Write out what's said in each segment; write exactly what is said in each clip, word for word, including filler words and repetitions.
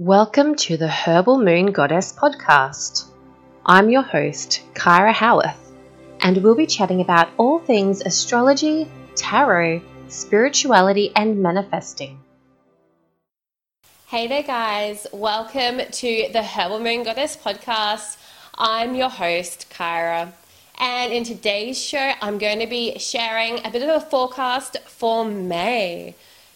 Welcome to the Herbal Moon Goddess Podcast. I'm your host, Kyra Howarth, and we'll be chatting about all things astrology, tarot, spirituality, and manifesting. Hey there, guys. Welcome to the Herbal Moon Goddess Podcast. I'm your host, Kyra, and in today's show, I'm going to be sharing a bit of a forecast for May.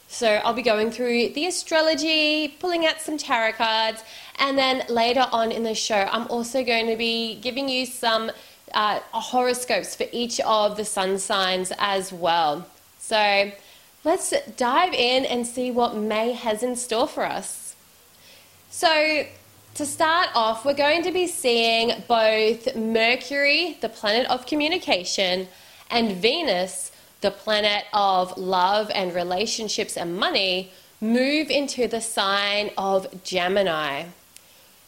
So I'll be going through the astrology, pulling out some tarot cards, and then later on in the show, I'm also going to be giving you some uh, horoscopes for each of the sun signs as well. So let's dive in and see what May has in store for us. So to start off, we're going to be seeing both Mercury, the planet of communication, and Venus, the planet of love and relationships and money, move into the sign of Gemini.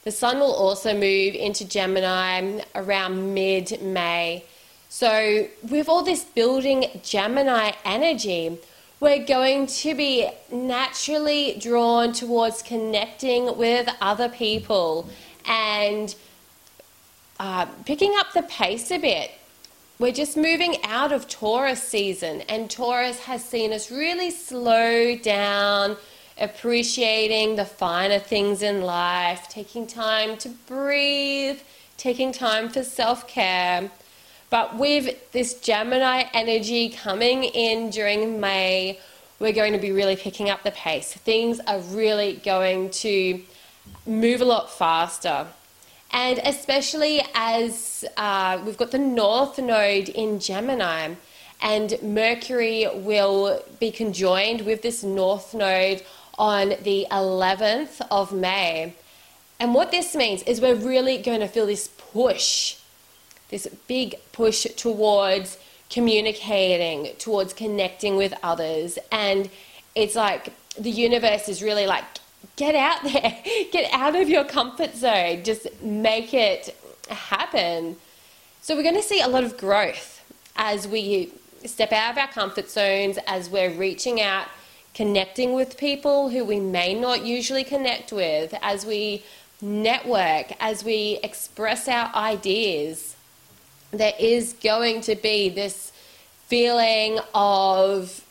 The sun will also move into Gemini around mid-May. So with all this building Gemini energy, we're going to be naturally drawn towards connecting with other people and uh, picking up the pace a bit. We're just moving out of Taurus season, and Taurus has seen us really slow down, appreciating the finer things in life, taking time to breathe, taking time for self-care. But with this Gemini energy coming in during May, we're going to be really picking up the pace. Things are really going to move a lot faster. And especially as uh, we've got the North Node in Gemini, and Mercury will be conjoined with this North Node on the eleventh of May. And what this means is we're really going to feel this push, this big push towards communicating, towards connecting with others. And it's like the universe is really like, get out there, get out of your comfort zone, just make it happen. So we're going to see a lot of growth as we step out of our comfort zones, as we're reaching out, connecting with people who we may not usually connect with, as we network, as we express our ideas. There is going to be this feeling of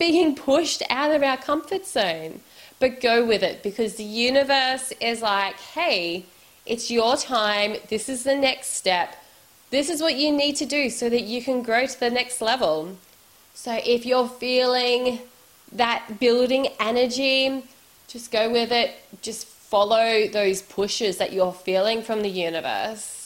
being pushed out of our comfort zone. But go with it, because the universe is like, hey, it's your time. This is the next step. This is what you need to do so that you can grow to the next level. So if you're feeling that building energy, just go with it. Just follow those pushes that you're feeling from the universe.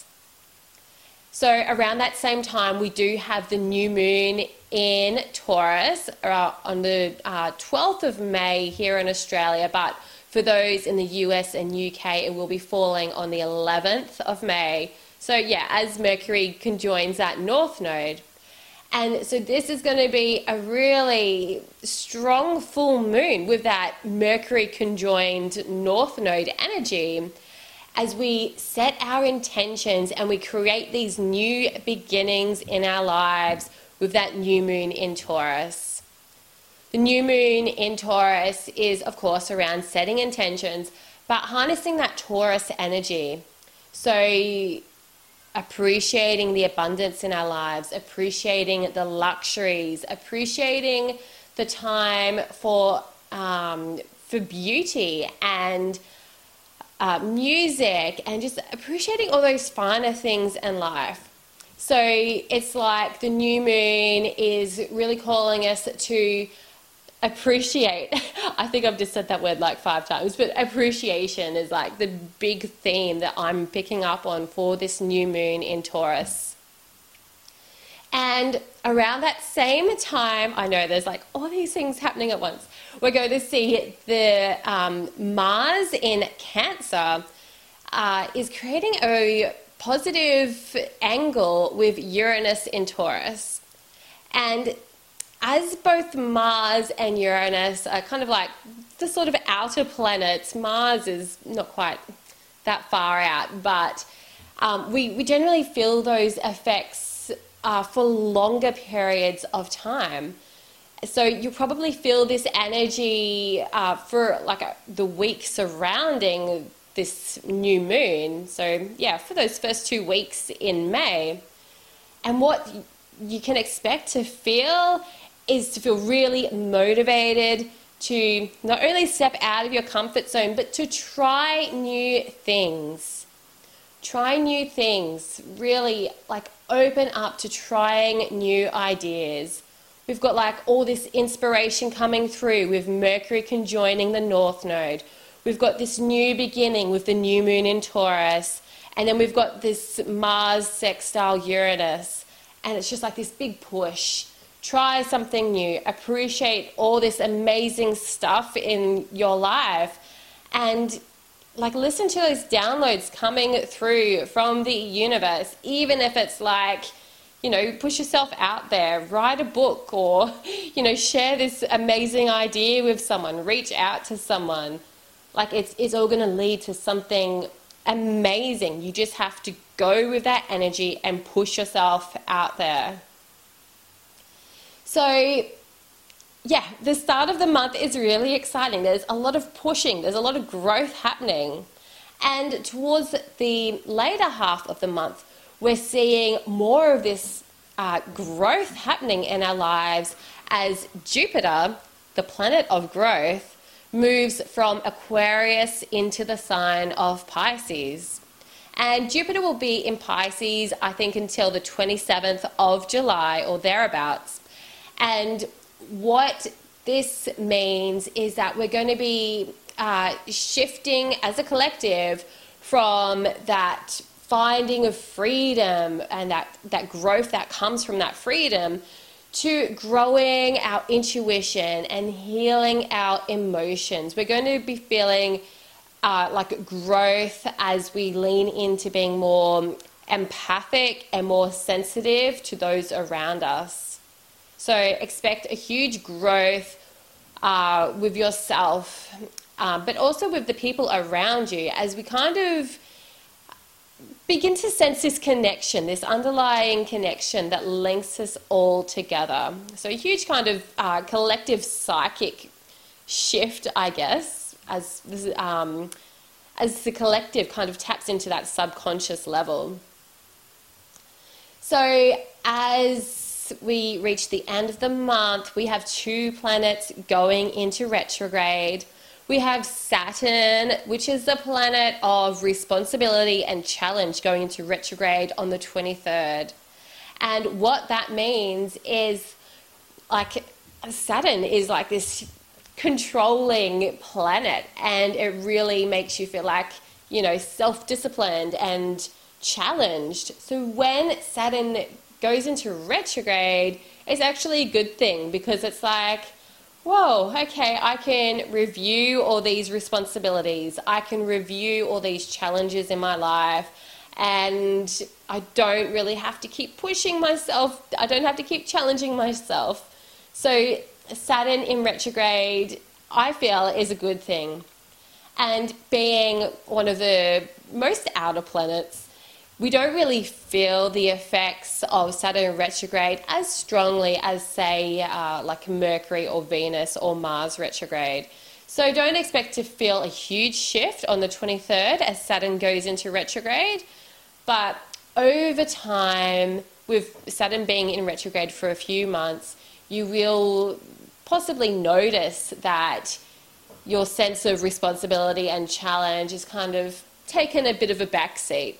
So around that same time, we do have the new moon in Taurus uh, on the uh, twelfth of May here in Australia, but for those in the U S and U K, it will be falling on the eleventh of May. So yeah, as Mercury conjoins that North Node. And so this is going to be a really strong full moon with that Mercury conjoined North Node energy, as we set our intentions and we create these new beginnings in our lives with that new moon in Taurus. The new moon in Taurus is, of course, around setting intentions, but harnessing that Taurus energy. So appreciating the abundance in our lives, appreciating the luxuries, appreciating the time for, um, for beauty and uh, music, and just appreciating all those finer things in life. So it's like the new moon is really calling us to appreciate. I think I've just said that word like five times, but appreciation is like the big theme that I'm picking up on for this new moon in Taurus. And around that same time, I know there's like all these things happening at once. We're going to see the um, Mars in Cancer uh, is creating a positive angle with Uranus in Taurus. And as both Mars and Uranus are kind of like the sort of outer planets, Mars is not quite that far out, but um, we, we generally feel those effects uh, for longer periods of time. So you'll probably feel this energy uh, for like a, the week surrounding this new moon. So yeah, for those first two weeks in May. And what you can expect to feel is to feel really motivated to not only step out of your comfort zone, but to try new things. Try new things, really like open up to trying new ideas. We've got like all this inspiration coming through with Mercury conjoining the North Node. We've got this new beginning with the new moon in Taurus. And then we've got this Mars sextile Uranus. And it's just like this big push. Try something new. Appreciate all this amazing stuff in your life. And like listen to those downloads coming through from the universe, even if it's like, you know, push yourself out there, write a book, or, you know, share this amazing idea with someone, reach out to someone. Like it's, it's all going to lead to something amazing. You just have to go with that energy and push yourself out there. So yeah, the start of the month is really exciting. There's a lot of pushing. There's a lot of growth happening. And towards the later half of the month, we're seeing more of this uh, growth happening in our lives as Jupiter, the planet of growth, moves from Aquarius into the sign of Pisces. And Jupiter will be in Pisces, I think, until the twenty-seventh of July or thereabouts. And what this means is that we're going to be uh, shifting as a collective from that finding of freedom and that, that growth that comes from that freedom to growing our intuition and healing our emotions. We're going to be feeling uh, like growth as we lean into being more empathic and more sensitive to those around us. So expect a huge growth uh, with yourself, uh, but also with the people around you as we kind of begin to sense this connection, this underlying connection that links us all together. So a huge kind of uh, collective psychic shift, I guess, as, um, as the collective kind of taps into that subconscious level. So as we reach the end of the month, we have two planets going into retrograde. We have Saturn, which is the planet of responsibility and challenge, going into retrograde on the twenty-third. And what that means is, like, Saturn is like this controlling planet, and it really makes you feel like, you know, self-disciplined and challenged. So when Saturn goes into retrograde, it's actually a good thing, because it's like, whoa, okay, I can review all these responsibilities. I can review all these challenges in my life, and I don't really have to keep pushing myself. I don't have to keep challenging myself. So Saturn in retrograde, I feel, is a good thing. And being one of the most outer planets, we don't really feel the effects of Saturn retrograde as strongly as, say, uh, like Mercury or Venus or Mars retrograde. So don't expect to feel a huge shift on the twenty-third as Saturn goes into retrograde. But over time, with Saturn being in retrograde for a few months, you will possibly notice that your sense of responsibility and challenge is kind of taken a bit of a backseat.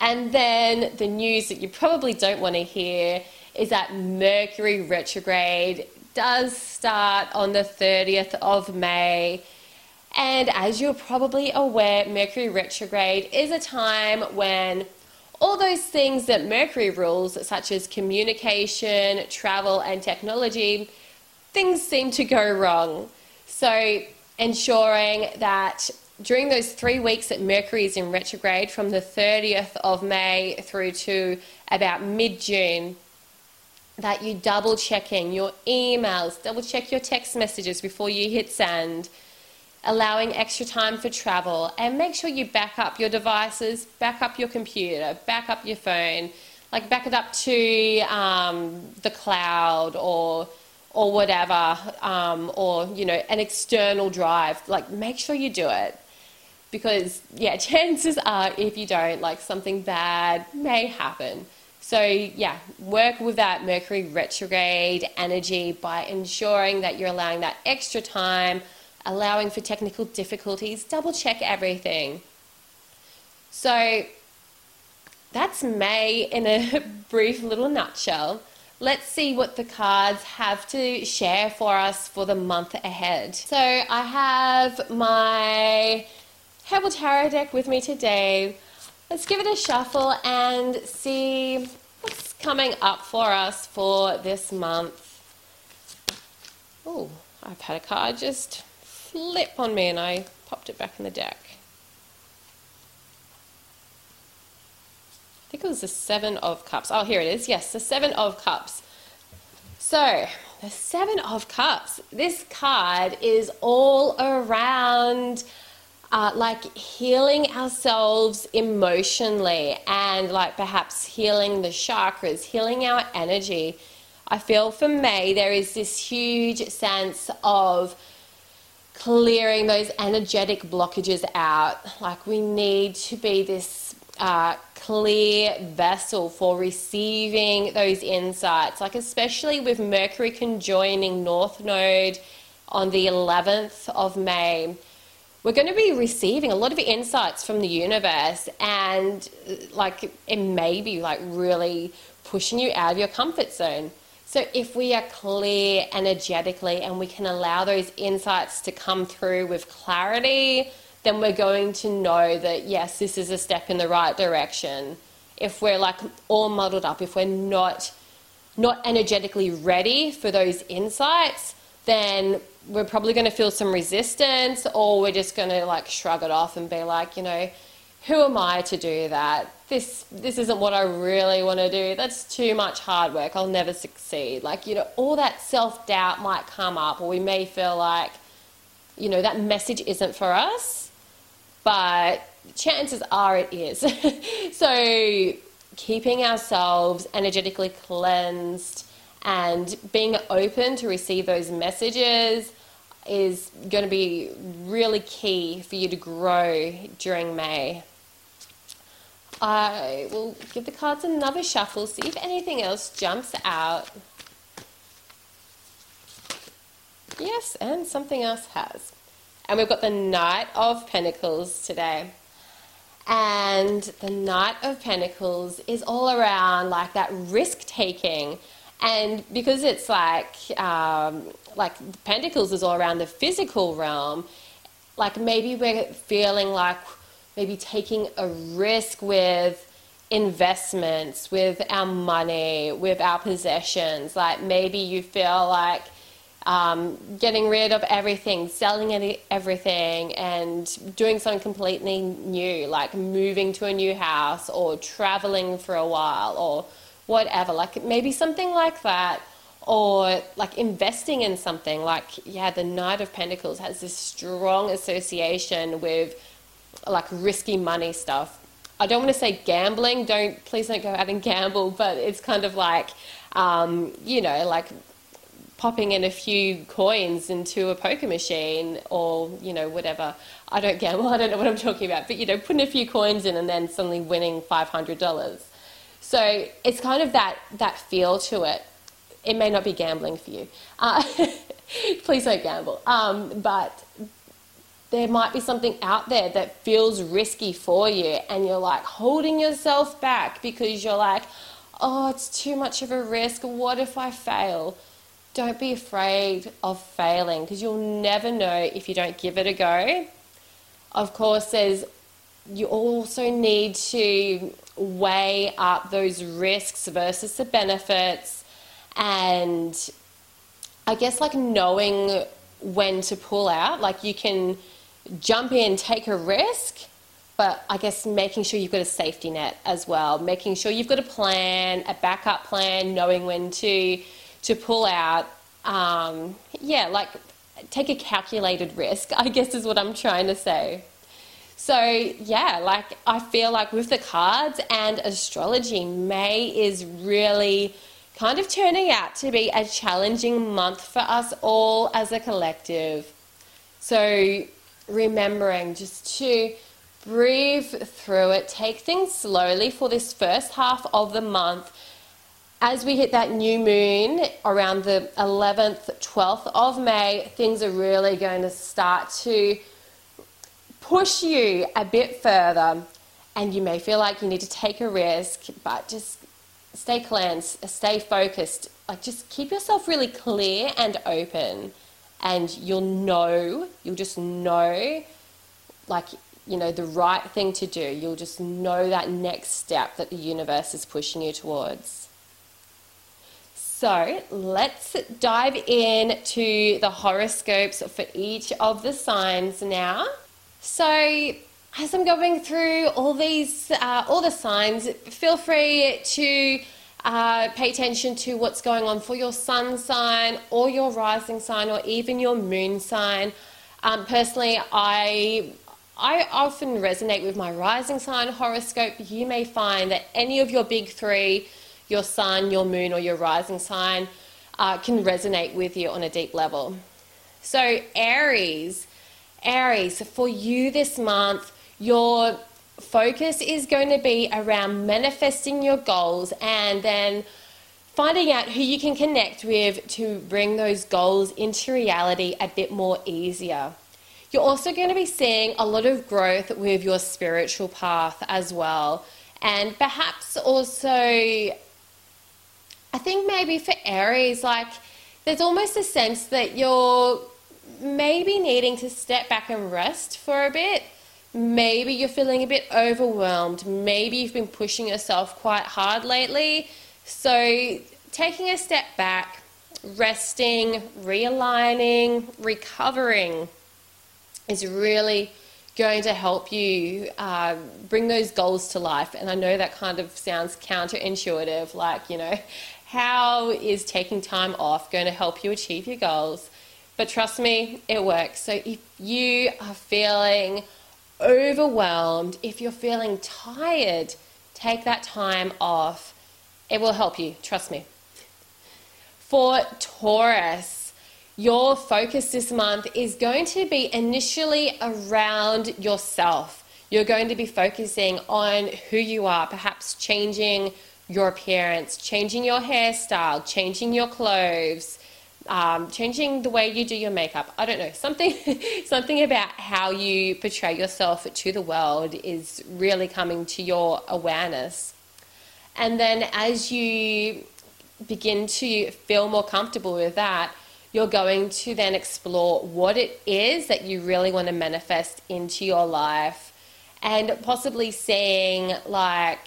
And then the news that you probably don't want to hear is that Mercury retrograde does start on the thirtieth of May. And as you're probably aware, Mercury retrograde is a time when all those things that Mercury rules, such as communication, travel, and technology, things seem to go wrong. So ensuring that during those three weeks that Mercury is in retrograde, from the thirtieth of May through to about mid-June, that you double checking your emails, double check your text messages before you hit send, allowing extra time for travel, and make sure you back up your devices, back up your computer, back up your phone. like back it up to um, the cloud or or whatever, um, or, you know, an external drive. Like, make sure you do it, because yeah, chances are if you don't, like, something bad may happen. So yeah, work with that Mercury retrograde energy by ensuring that you're allowing that extra time, allowing for technical difficulties, double check everything. So that's May in a brief little nutshell. Let's see what the cards have to share for us for the month ahead. So I have my Herbal Tarot deck with me today. Let's give it a shuffle and see what's coming up for us for this month. Oh, I've had a card just flip on me and I popped it back in the deck. I think it was the Seven of Cups. Oh, here it is. Yes, the Seven of Cups. So, the Seven of Cups. This card is all around... Uh, like healing ourselves emotionally and like perhaps healing the chakras, healing our energy. I feel for May there is this huge sense of clearing those energetic blockages out. Like we need to be this uh, clear vessel for receiving those insights. Like especially with Mercury conjoining North Node on the eleventh of May. We're going to be receiving a lot of insights from the universe, and like it may be like really pushing you out of your comfort zone. So if we are clear energetically and we can allow those insights to come through with clarity, then we're going to know that yes, this is a step in the right direction. If we're like all muddled up, if we're not not energetically ready for those insights, then we're probably going to feel some resistance, or we're just going to like shrug it off and be like, you know, who am I to do that? This this isn't what I really want to do. That's too much hard work. I'll never succeed. Like, you know, all that self-doubt might come up, or we may feel like, you know, that message isn't for us, but chances are it is. So keeping ourselves energetically cleansed and being open to receive those messages is going to be really key for you to grow during May. I will give the cards another shuffle, see if anything else jumps out. Yes, and something else has. And we've got the Knight of Pentacles today. And the Knight of Pentacles is all around like that risk-taking. And because it's like, um, like Pentacles is all around the physical realm, like maybe we're feeling like maybe taking a risk with investments, with our money, with our possessions. Like maybe you feel like um, getting rid of everything, selling any, everything and doing something completely new, like moving to a new house or traveling for a while or whatever, like maybe something like that, or like investing in something. Like, yeah, the Knight of Pentacles has this strong association with like risky money stuff. I don't want to say gambling, don't, please don't go out and gamble, but it's kind of like, um, you know, like popping in a few coins into a poker machine or, you know, whatever. I don't gamble, I don't know what I'm talking about, but, you know, putting a few coins in and then suddenly winning five hundred dollars. So it's kind of that, that feel to it. It may not be gambling for you. Uh, please don't gamble. Um, but there might be something out there that feels risky for you and you're like holding yourself back because you're like, oh, it's too much of a risk. What if I fail? Don't be afraid of failing, because you'll never know if you don't give it a go. Of course, there's you also need to weigh up those risks versus the benefits, and I guess like knowing when to pull out. Like you can jump in, take a risk, but I guess making sure you've got a safety net as well, making sure you've got a plan, a backup plan, knowing when to to pull out. Um, yeah, like take a calculated risk, I guess is what I'm trying to say. So yeah, like I feel like with the cards and astrology, May is really kind of turning out to be a challenging month for us all as a collective. So remembering just to breathe through it, take things slowly for this first half of the month. As we hit that new moon around the eleventh, twelfth of May, things are really going to start to push you a bit further, and you may feel like you need to take a risk, but just stay cleansed, stay focused, like just keep yourself really clear and open, and you'll know, you'll just know, like, you know, the right thing to do. You'll just know that next step that the universe is pushing you towards. So let's dive in to the horoscopes for each of the signs now. So as I'm going through all these, uh, all the signs, feel free to uh, pay attention to what's going on for your sun sign or your rising sign or even your moon sign. Um, personally, I I often resonate with my rising sign horoscope. You may find that any of your big three, your sun, your moon, or your rising sign, uh, can resonate with you on a deep level. So Aries, Aries, for you this month, your focus is going to be around manifesting your goals and then finding out who you can connect with to bring those goals into reality a bit more easier. You're also going to be seeing a lot of growth with your spiritual path as well. And perhaps also, I think maybe for Aries, like there's almost a sense that you're maybe needing to step back and rest for a bit. Maybe you're feeling a bit overwhelmed. Maybe you've been pushing yourself quite hard lately. So taking a step back, resting, realigning, recovering is really going to help you uh, bring those goals to life. And I know that kind of sounds counterintuitive, like, you know, how is taking time off going to help you achieve your goals? But trust me, it works. So if you are feeling overwhelmed, if you're feeling tired, take that time off. It will help you, trust me. For Taurus, your focus this month is going to be initially around yourself. You're going to be focusing on who you are, perhaps changing your appearance, changing your hairstyle, changing your clothes, um, changing the way you do your makeup. I don't know, something, something about how you portray yourself to the world is really coming to your awareness. And then as you begin to feel more comfortable with that, you're going to then explore what it is that you really want to manifest into your life, and possibly seeing like,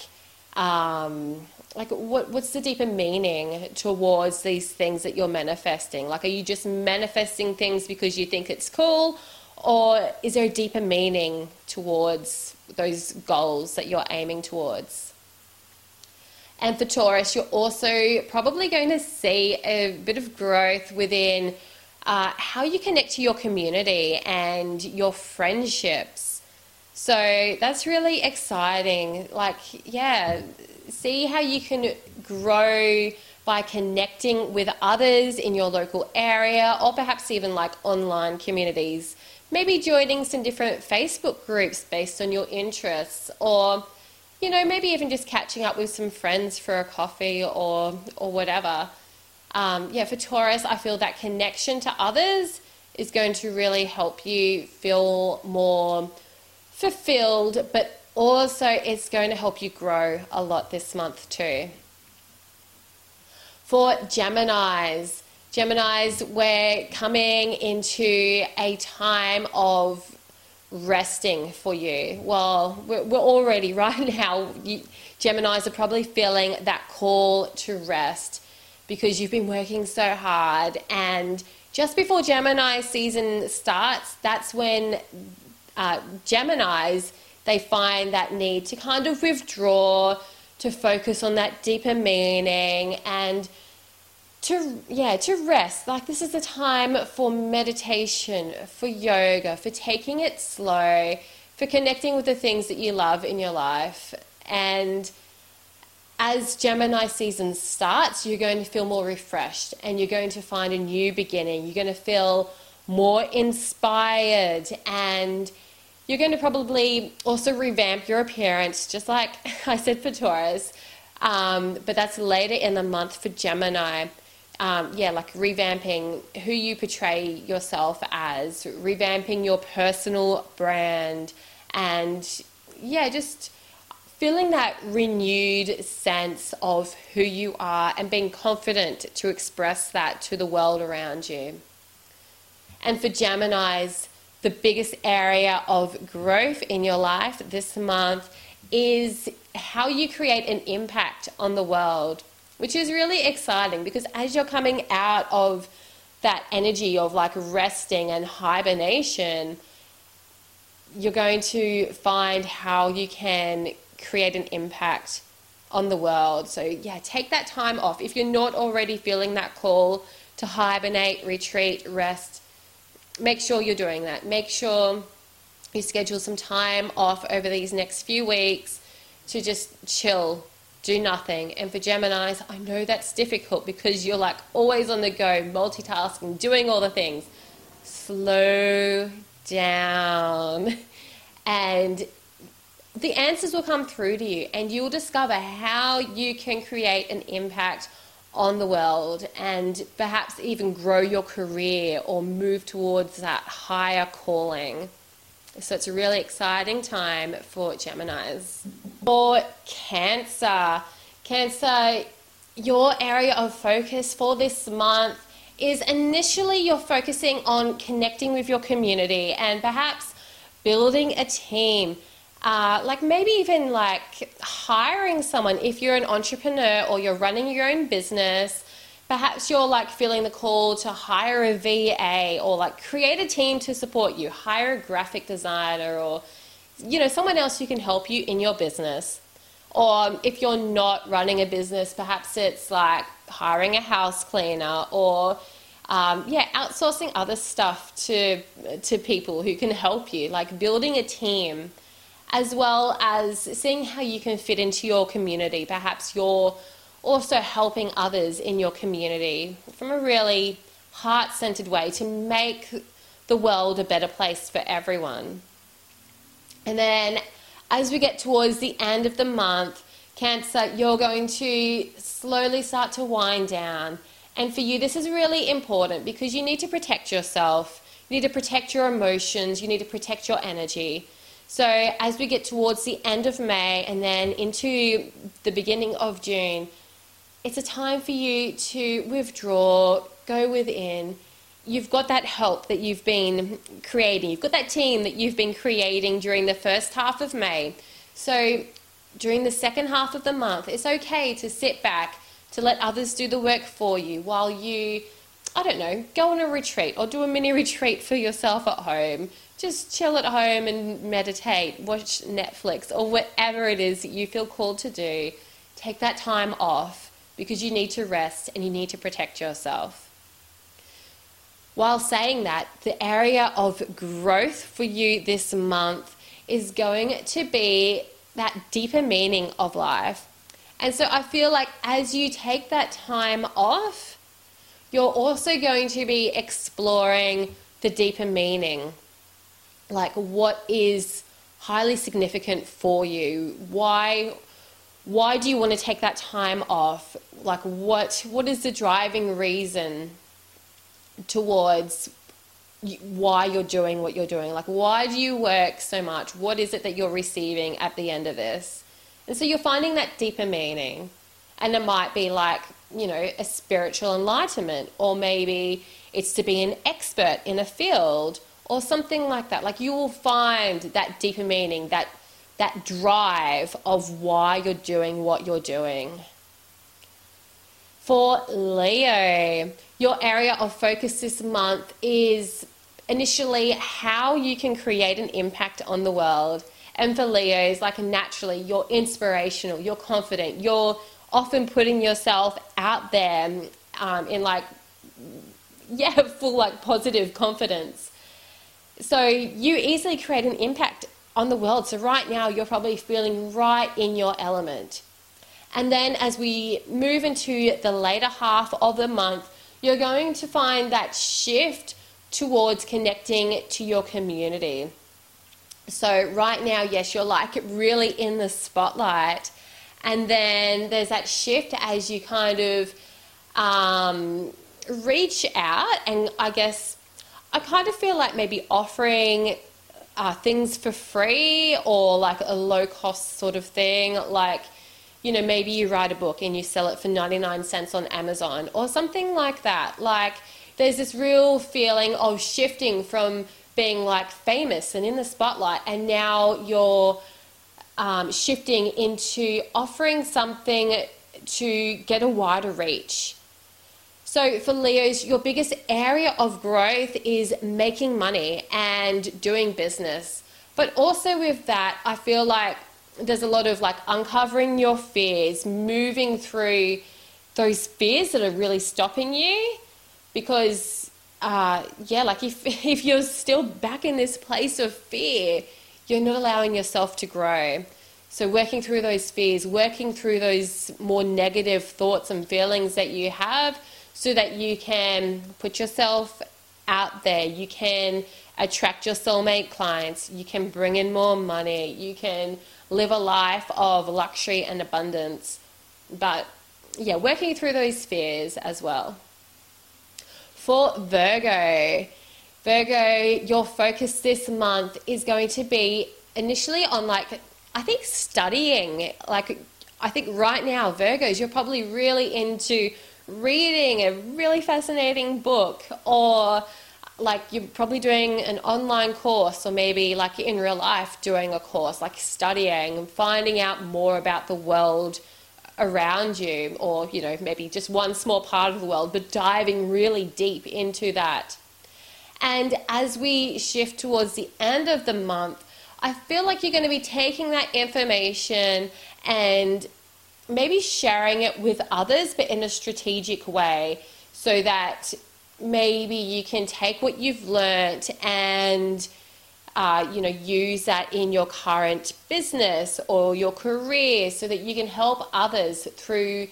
um, like what, what's the deeper meaning towards these things that you're manifesting? Like, are you just manifesting things because you think it's cool, or is there a deeper meaning towards those goals that you're aiming towards? And for Taurus, you're also probably going to see a bit of growth within uh, how you connect to your community and your friendships. So that's really exciting. Like, yeah, see how you can grow by connecting with others in your local area, or perhaps even like online communities. Maybe joining some different Facebook groups based on your interests, or you know, maybe even just catching up with some friends for a coffee or or whatever. Um, yeah, for Taurus, I feel that connection to others is going to really help you feel more fulfilled, but also it's going to help you grow a lot this month too. For Geminis, Geminis, we're coming into a time of resting for you. Well, we're, we're already right now, you, Geminis are probably feeling that call to rest because you've been working so hard, and just before Gemini season starts, that's when uh, Geminis, they find that need to kind of withdraw to focus on that deeper meaning and to, yeah, to rest. Like, this is a time for meditation, for yoga, for taking it slow, for connecting with the things that you love in your life. And as Gemini season starts, you're going to feel more refreshed and you're going to find a new beginning. You're going to feel more inspired, and you're going to probably also revamp your appearance, just like I said for Taurus, um, but that's later in the month for Gemini. Um, yeah, like revamping who you portray yourself as, revamping your personal brand, and yeah, just feeling that renewed sense of who you are and being confident to express that to the world around you. And for Geminis, the biggest area of growth in your life this month is how you create an impact on the world, which is really exciting, because as you're coming out of that energy of like resting and hibernation, you're going to find how you can create an impact on the world. So yeah, take that time off. If you're not already feeling that call to hibernate, retreat, rest, make sure you're doing that. Make sure you schedule some time off over these next few weeks to just chill, do nothing. And for Geminis, I know that's difficult because you're like always on the go, multitasking, doing all the things. Slow down, and the answers will come through to you, and you'll discover how you can create an impact on the world and perhaps even grow your career or move towards that higher calling. So it's a really exciting time for Geminis. For Cancer, Cancer, your area of focus for this month is initially you're focusing on connecting with your community and perhaps building a team. Uh, like maybe even like hiring someone if you're an entrepreneur or you're running your own business. Perhaps you're like feeling the call to hire a V A or like create a team to support you, hire a graphic designer or, you know, someone else who can help you in your business. Or if you're not running a business, perhaps it's like hiring a house cleaner or Um, yeah, outsourcing other stuff to to people who can help you, like building a team, as well as seeing how you can fit into your community. Perhaps you're also helping others in your community from a really heart-centered way to make the world a better place for everyone. And then as we get towards the end of the month, Cancer, you're going to slowly start to wind down. And for you, this is really important because you need to protect yourself. You need to protect your emotions. You need to protect your energy. So as we get towards the end of May and then into the beginning of June, it's a time for you to withdraw, go within. You've got that help that you've been creating. You've got that team that you've been creating during the first half of May. So during the second half of the month, it's okay to sit back, to let others do the work for you while you, I don't know, go on a retreat or do a mini retreat for yourself at home. Just chill at home and meditate, watch Netflix or whatever it is that you feel called to do. Take that time off because you need to rest and you need to protect yourself. While saying that, the area of growth for you this month is going to be that deeper meaning of life. And so I feel like as you take that time off, you're also going to be exploring the deeper meaning, like what is highly significant for you? Why, why do you want to take that time off? Like what, what is the driving reason towards why you're doing what you're doing? Like why do you work so much? What is it that you're receiving at the end of this? And so you're finding that deeper meaning, and it might be like, you know, a spiritual enlightenment, or maybe it's to be an expert in a field or something like that. Like you will find that deeper meaning, that, that drive of why you're doing what you're doing. For Leo, your area of focus this month is initially how you can create an impact on the world. And for Leos, like naturally, you're inspirational, you're confident, you're often putting yourself out there um, in like, yeah, full like positive confidence. So you easily create an impact on the world. So right now you're probably feeling right in your element. And then as we move into the later half of the month, you're going to find that shift towards connecting to your community. So right now, yes, you're like really in the spotlight. And then there's that shift as you kind of um, reach out, and I guess I kind of feel like maybe offering uh, things for free, or like a low cost sort of thing. Like, you know, maybe you write a book and you sell it for ninety-nine cents on Amazon or something like that. Like there's this real feeling of shifting from being like famous and in the spotlight, and now you're um, shifting into offering something to get a wider reach. So for Leos, your biggest area of growth is making money and doing business. But also with that, I feel like there's a lot of like uncovering your fears, moving through those fears that are really stopping you, because uh, yeah, like if, if you're still back in this place of fear, you're not allowing yourself to grow. So working through those fears, working through those more negative thoughts and feelings that you have, so that you can put yourself out there, you can attract your soulmate clients, you can bring in more money, you can live a life of luxury and abundance. But yeah, working through those fears as well. For Virgo, Virgo, your focus this month is going to be initially on like, I think studying. Like I think right now, Virgos, you're probably really into reading a really fascinating book, or like you're probably doing an online course, or maybe like in real life doing a course, like studying and finding out more about the world around you, or you know, maybe just one small part of the world, but diving really deep into that. And as we shift towards the end of the month, I feel like you're going to be taking that information and maybe sharing it with others, but in a strategic way, so that maybe you can take what you've learnt and uh, you know, use that in your current business or your career, so that you can help others through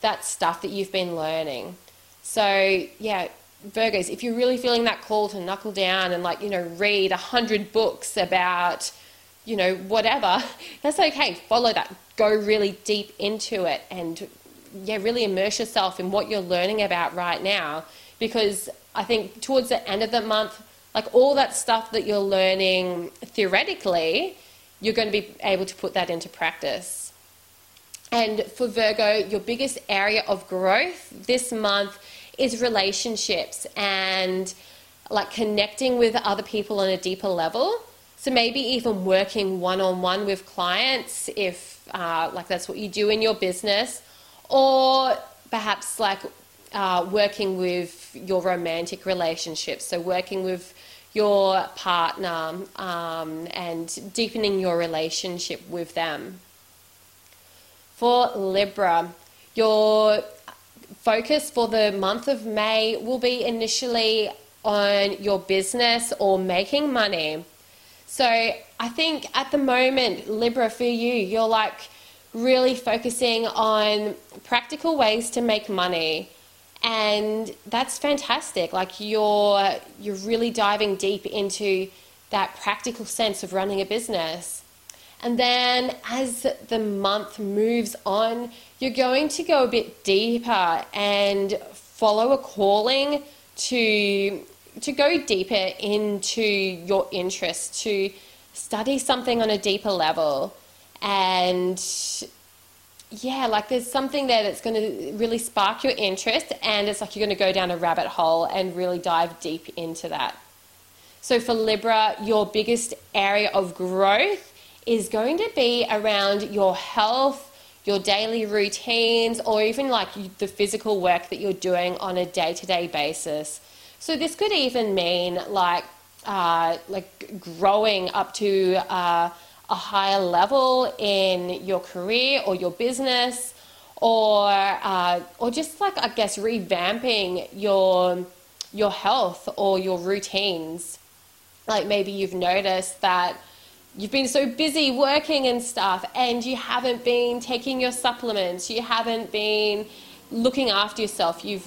that stuff that you've been learning. So yeah, Virgos, if you're really feeling that call to knuckle down and like, you know, read a hundred books about, you know, whatever, that's okay. Follow that. Go really deep into it, and yeah, really immerse yourself in what you're learning about right now, because I think towards the end of the month, like all that stuff that you're learning theoretically, you're going to be able to put that into practice. And for Virgo, your biggest area of growth this month is relationships and like connecting with other people on a deeper level. So maybe even working one-on-one with clients, if uh, like that's what you do in your business, or perhaps like uh, working with your romantic relationships. So working with your partner um, and deepening your relationship with them. For Libra, your focus for the month of May will be initially on your business or making money. So I think at the moment, Libra, for you, you're like really focusing on practical ways to make money, and that's fantastic. Like you're you're really diving deep into that practical sense of running a business. And then as the month moves on, you're going to go a bit deeper and follow a calling to to go deeper into your interest, to study something on a deeper level. And yeah, like there's something there that's going to really spark your interest, and it's like you're going to go down a rabbit hole and really dive deep into that. So for Libra, your biggest area of growth is going to be around your health, your daily routines, or even like the physical work that you're doing on a day-to-day basis. So this could even mean like uh, like growing up to uh, a higher level in your career or your business, or uh, or just like, I guess, revamping your your health or your routines. Like maybe you've noticed that you've been so busy working and stuff, and you haven't been taking your supplements, you haven't been looking after yourself, you've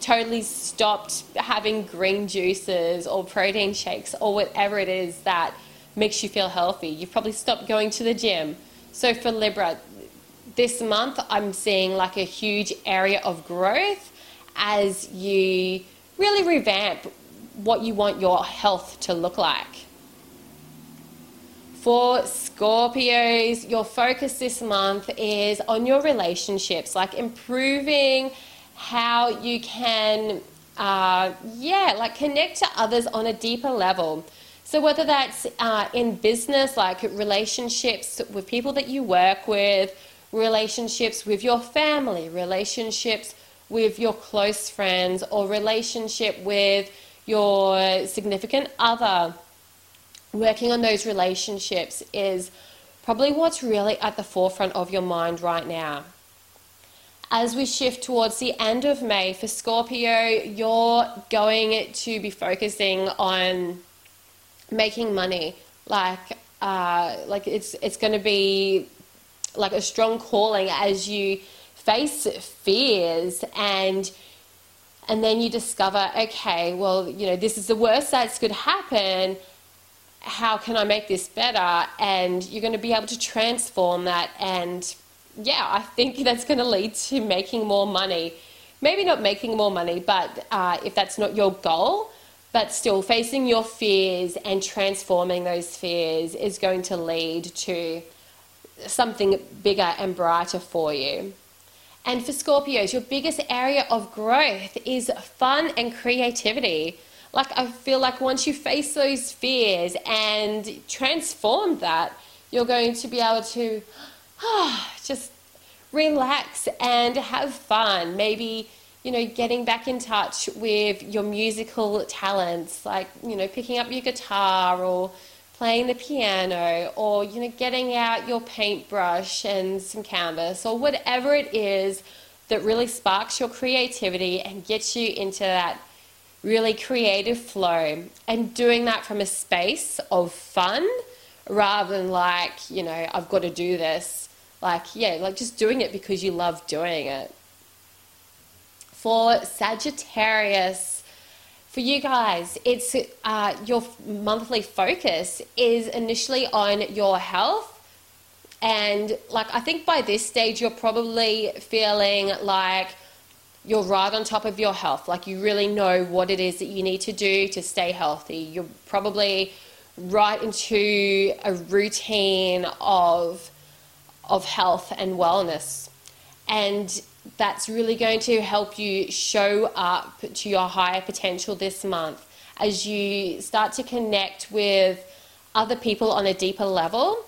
totally stopped having green juices or protein shakes or whatever it is that makes you feel healthy. You've probably stopped going to the gym. So for Libra, this month I'm seeing like a huge area of growth as you really revamp what you want your health to look like. For Scorpios, your focus this month is on your relationships, like improving how you can, uh, yeah, like connect to others on a deeper level. So whether that's uh, in business, like relationships with people that you work with, relationships with your family, relationships with your close friends, or relationship with your significant other, working on those relationships is probably what's really at the forefront of your mind right now. As we shift towards the end of May, for Scorpio, you're going to be focusing on making money. Like, uh, like it's it's going to be like a strong calling as you face fears, and and then you discover, okay, well, you know, this is the worst that's could happen. How can I make this better? And you're going to be able to transform that. And yeah, I think that's going to lead to making more money. Maybe not making more money, but uh, if that's not your goal, but still facing your fears and transforming those fears is going to lead to something bigger and brighter for you. And for Scorpios, your biggest area of growth is fun and creativity. Like, I feel like once you face those fears and transform that, you're going to be able to ah, just relax and have fun. Maybe, you know, getting back in touch with your musical talents, like, you know, picking up your guitar or playing the piano, or, you know, getting out your paintbrush and some canvas, or whatever it is that really sparks your creativity and gets you into that really creative flow, and doing that from a space of fun rather than like, you know, I've got to do this. Like, yeah, like just doing it because you love doing it. For Sagittarius, for you guys, it's uh, your monthly focus is initially on your health. And like, I think by this stage, you're probably feeling like you're right on top of your health. Like, you really know what it is that you need to do to stay healthy. You're probably right into a routine of of health and wellness. And that's really going to help you show up to your higher potential this month as you start to connect with other people on a deeper level.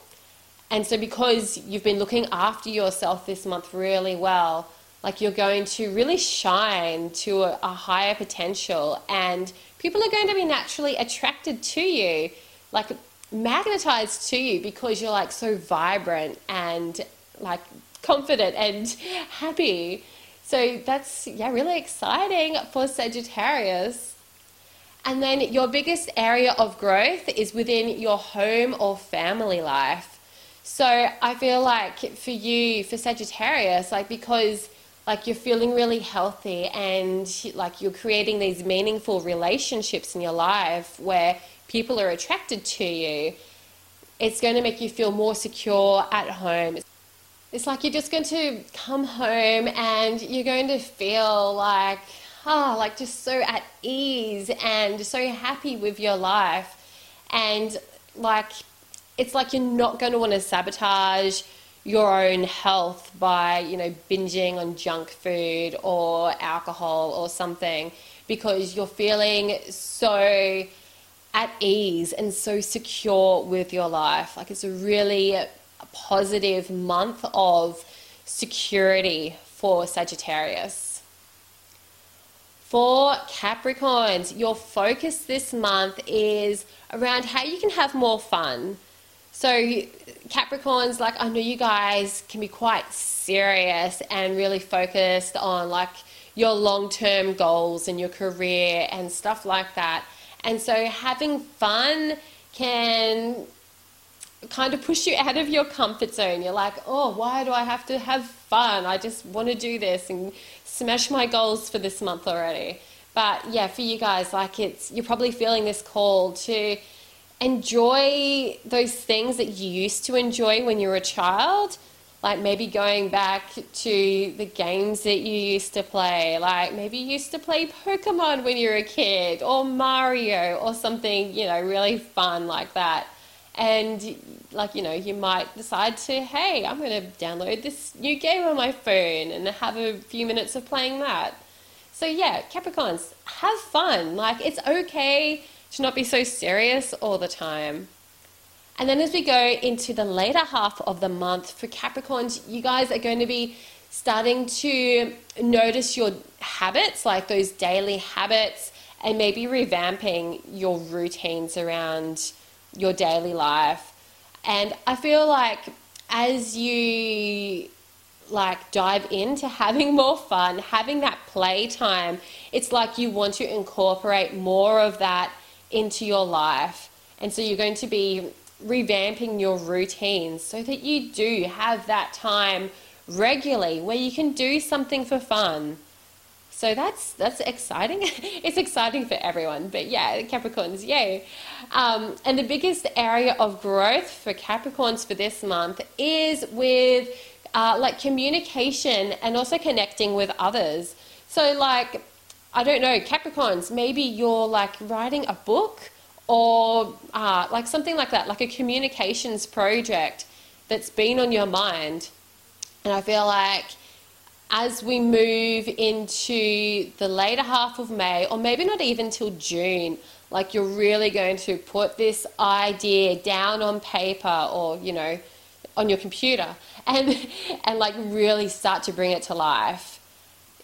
And so because you've been looking after yourself this month really well, like, you're going to really shine to a, a higher potential, and people are going to be naturally attracted to you, like magnetized to you, because you're like so vibrant and like confident and happy. So that's, yeah, really exciting for Sagittarius. And then your biggest area of growth is within your home or family life. So I feel like for you, for Sagittarius, like, because like you're feeling really healthy and like you're creating these meaningful relationships in your life where people are attracted to you, it's going to make you feel more secure at home. It's like you're just going to come home and you're going to feel like, oh, like just so at ease and so happy with your life. And like, it's like you're not going to want to sabotage your own health by, you know, binging on junk food or alcohol or something, because you're feeling so at ease and so secure with your life. Like, it's a really positive month of security for Sagittarius. For Capricorns, your focus this month is around how you can have more fun. So Capricorns, like, I know you guys can be quite serious and really focused on like your long-term goals and your career and stuff like that. And so having fun can kind of push you out of your comfort zone. You're like, oh, why do I have to have fun? I just want to do this and smash my goals for this month already. But yeah, for you guys, like it's, you're probably feeling this call to enjoy those things that you used to enjoy when you were a child. Like maybe going back to the games that you used to play. Like maybe you used to play Pokemon when you were a kid, or Mario, or something, you know, really fun like that. And like, you know, you might decide to, hey, I'm going to download this new game on my phone and have a few minutes of playing that. So yeah, Capricorns, have fun. Like it's okay to not be so serious all the time. And then as we go into the later half of the month for Capricorns, you guys are going to be starting to notice your habits, like those daily habits, and maybe revamping your routines around your daily life. And I feel like as you like dive into having more fun, having that play time, it's like you want to incorporate more of that into your life. And so you're going to be revamping your routines so that you do have that time regularly where you can do something for fun. So that's that's exciting. It's exciting for everyone, but yeah, Capricorns, yay. Um, and the biggest area of growth for Capricorns for this month is with uh, like communication and also connecting with others. So like, I don't know, Capricorns, maybe you're like writing a book or uh, like something like that, like a communications project that's been on your mind. And I feel like as we move into the later half of May, or maybe not even till June, like you're really going to put this idea down on paper or, you know, on your computer and and like really start to bring it to life.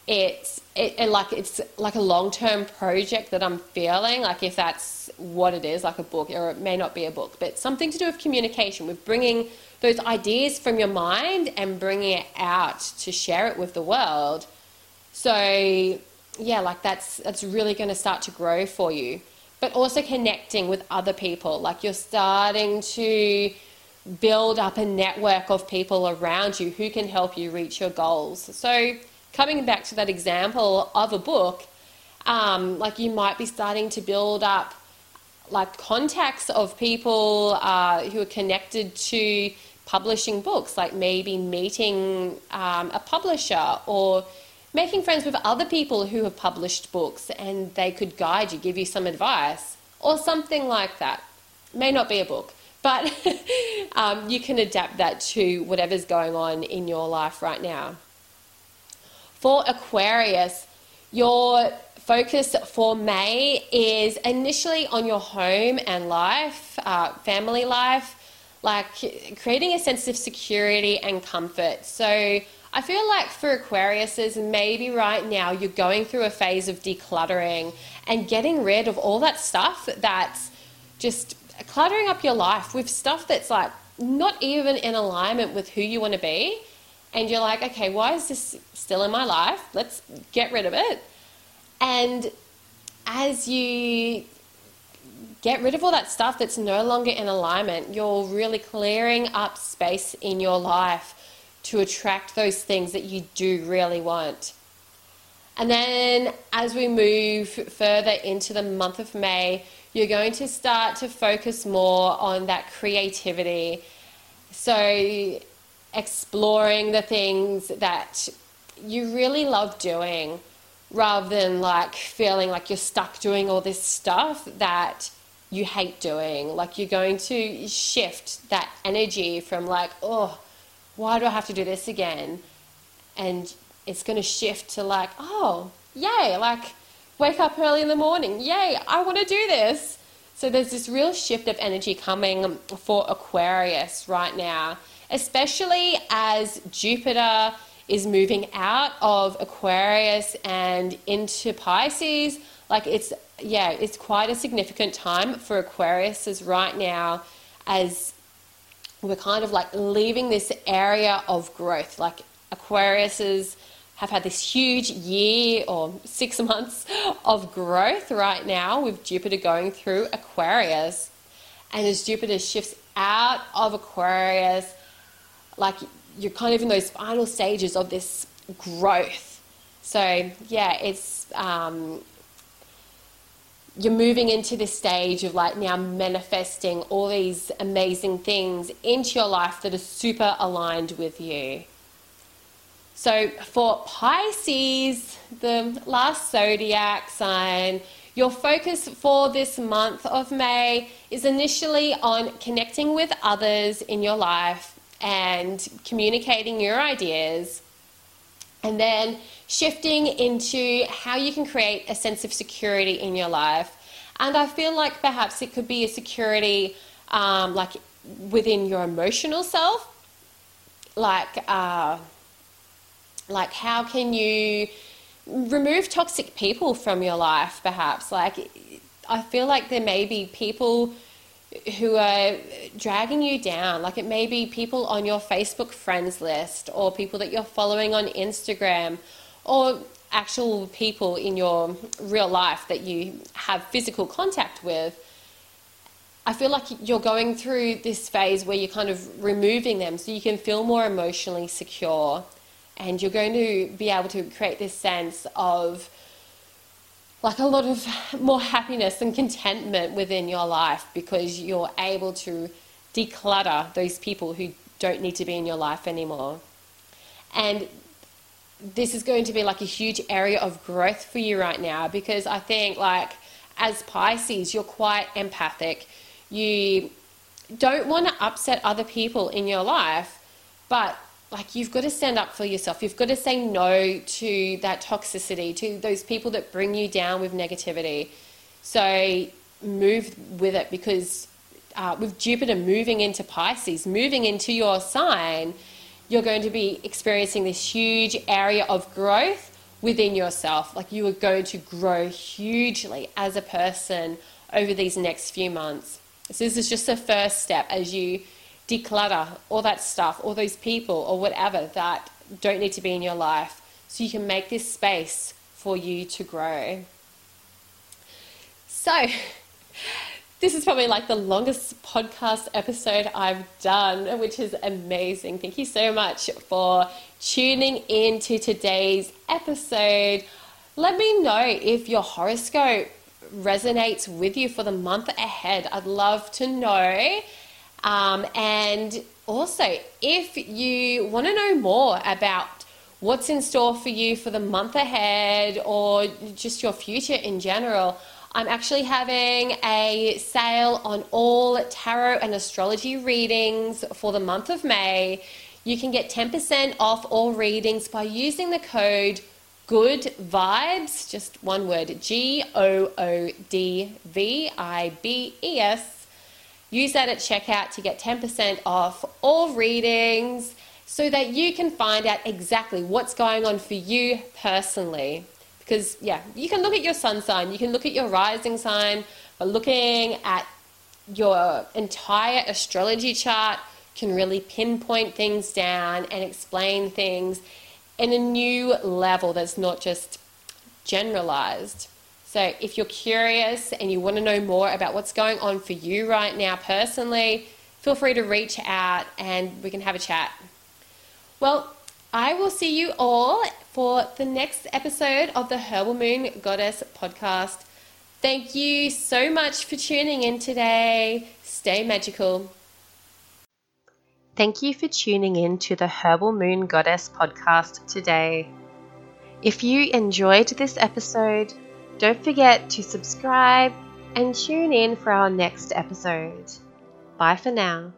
It's it, it like it's like a long-term project that I'm feeling, like if that's what it is, like a book, or it may not be a book, but something to do with communication, with bringing those ideas from your mind and bringing it out to share it with the world. So yeah, like that's that's really going to start to grow for you. But also connecting with other people, like you're starting to build up a network of people around you who can help you reach your goals. So coming back to that example of a book, um, like you might be starting to build up like contacts of people uh, who are connected to publishing books, like maybe meeting um, a publisher or making friends with other people who have published books, and they could guide you, give you some advice or something like that. May not be a book, but um, you can adapt that to whatever's going on in your life right now. For Aquarius, your focus for May is initially on your home and life, uh, family life, like creating a sense of security and comfort. So I feel like for Aquariuses, maybe right now you're going through a phase of decluttering and getting rid of all that stuff that's just cluttering up your life with stuff that's like not even in alignment with who you want to be. And you're like, okay, why is this still in my life? Let's get rid of it. And as you get rid of all that stuff that's no longer in alignment, you're really clearing up space in your life to attract those things that you do really want. And then as we move further into the month of May, you're going to start to focus more on that creativity. So exploring the things that you really love doing, rather than like feeling like you're stuck doing all this stuff that you hate doing. Like you're going to shift that energy from like, oh, why do I have to do this again? And it's going to shift to like, oh, yay, like wake up early in the morning. Yay, I want to do this. So there's this real shift of energy coming for Aquarius right now, especially as Jupiter is moving out of Aquarius and into Pisces. Like it's, yeah, it's quite a significant time for Aquariuses right now, as we're kind of like leaving this area of growth. Like Aquariuses have had this huge year or six months of growth right now with Jupiter going through Aquarius. And as Jupiter shifts out of Aquarius, like you're kind of in those final stages of this growth. So yeah, it's um, you're moving into this stage of like now manifesting all these amazing things into your life that are super aligned with you. So for Pisces, the last zodiac sign, your focus for this month of May is initially on connecting with others in your life and communicating your ideas, and then shifting into how you can create a sense of security in your life. And I feel like perhaps it could be a security um, like within your emotional self, like uh, like how can you remove toxic people from your life perhaps. Like I feel like there may be people who are dragging you down, like it may be people on your Facebook friends list or people that you're following on Instagram or actual people in your real life that you have physical contact with. I feel like you're going through this phase where you're kind of removing them so you can feel more emotionally secure, and you're going to be able to create this sense of like a lot of more happiness and contentment within your life because you're able to declutter those people who don't need to be in your life anymore. And this is going to be like a huge area of growth for you right now, because I think like as Pisces, you're quite empathic. You don't want to upset other people in your life, but like you've got to stand up for yourself. You've got to say no to that toxicity, to those people that bring you down with negativity. So move with it, because uh, with Jupiter moving into Pisces, moving into your sign, you're going to be experiencing this huge area of growth within yourself. Like you are going to grow hugely as a person over these next few months. So this is just the first step as you declutter all that stuff, all those people or whatever that don't need to be in your life, so you can make this space for you to grow. So this is probably like the longest podcast episode I've done, which is amazing. Thank you so much for tuning in to today's episode. Let me know if your horoscope resonates with you for the month ahead. I'd love to know. Um, and also, if you want to know more about what's in store for you for the month ahead or just your future in general, I'm actually having a sale on all tarot and astrology readings for the month of May. You can get ten percent off all readings by using the code GOODVIBES, just one word, G O O D V I B E S. Use that at checkout to get ten percent off all readings so that you can find out exactly what's going on for you personally. Because yeah, you can look at your sun sign, you can look at your rising sign, but looking at your entire astrology chart can really pinpoint things down and explain things in a new level that's not just generalized. So if you're curious and you want to know more about what's going on for you right now personally, feel free to reach out and we can have a chat. Well, I will see you all for the next episode of the Herbal Moon Goddess Podcast. Thank you so much for tuning in today. Stay magical. Thank you for tuning in to the Herbal Moon Goddess Podcast today. If you enjoyed this episode, don't forget to subscribe and tune in for our next episode. Bye for now.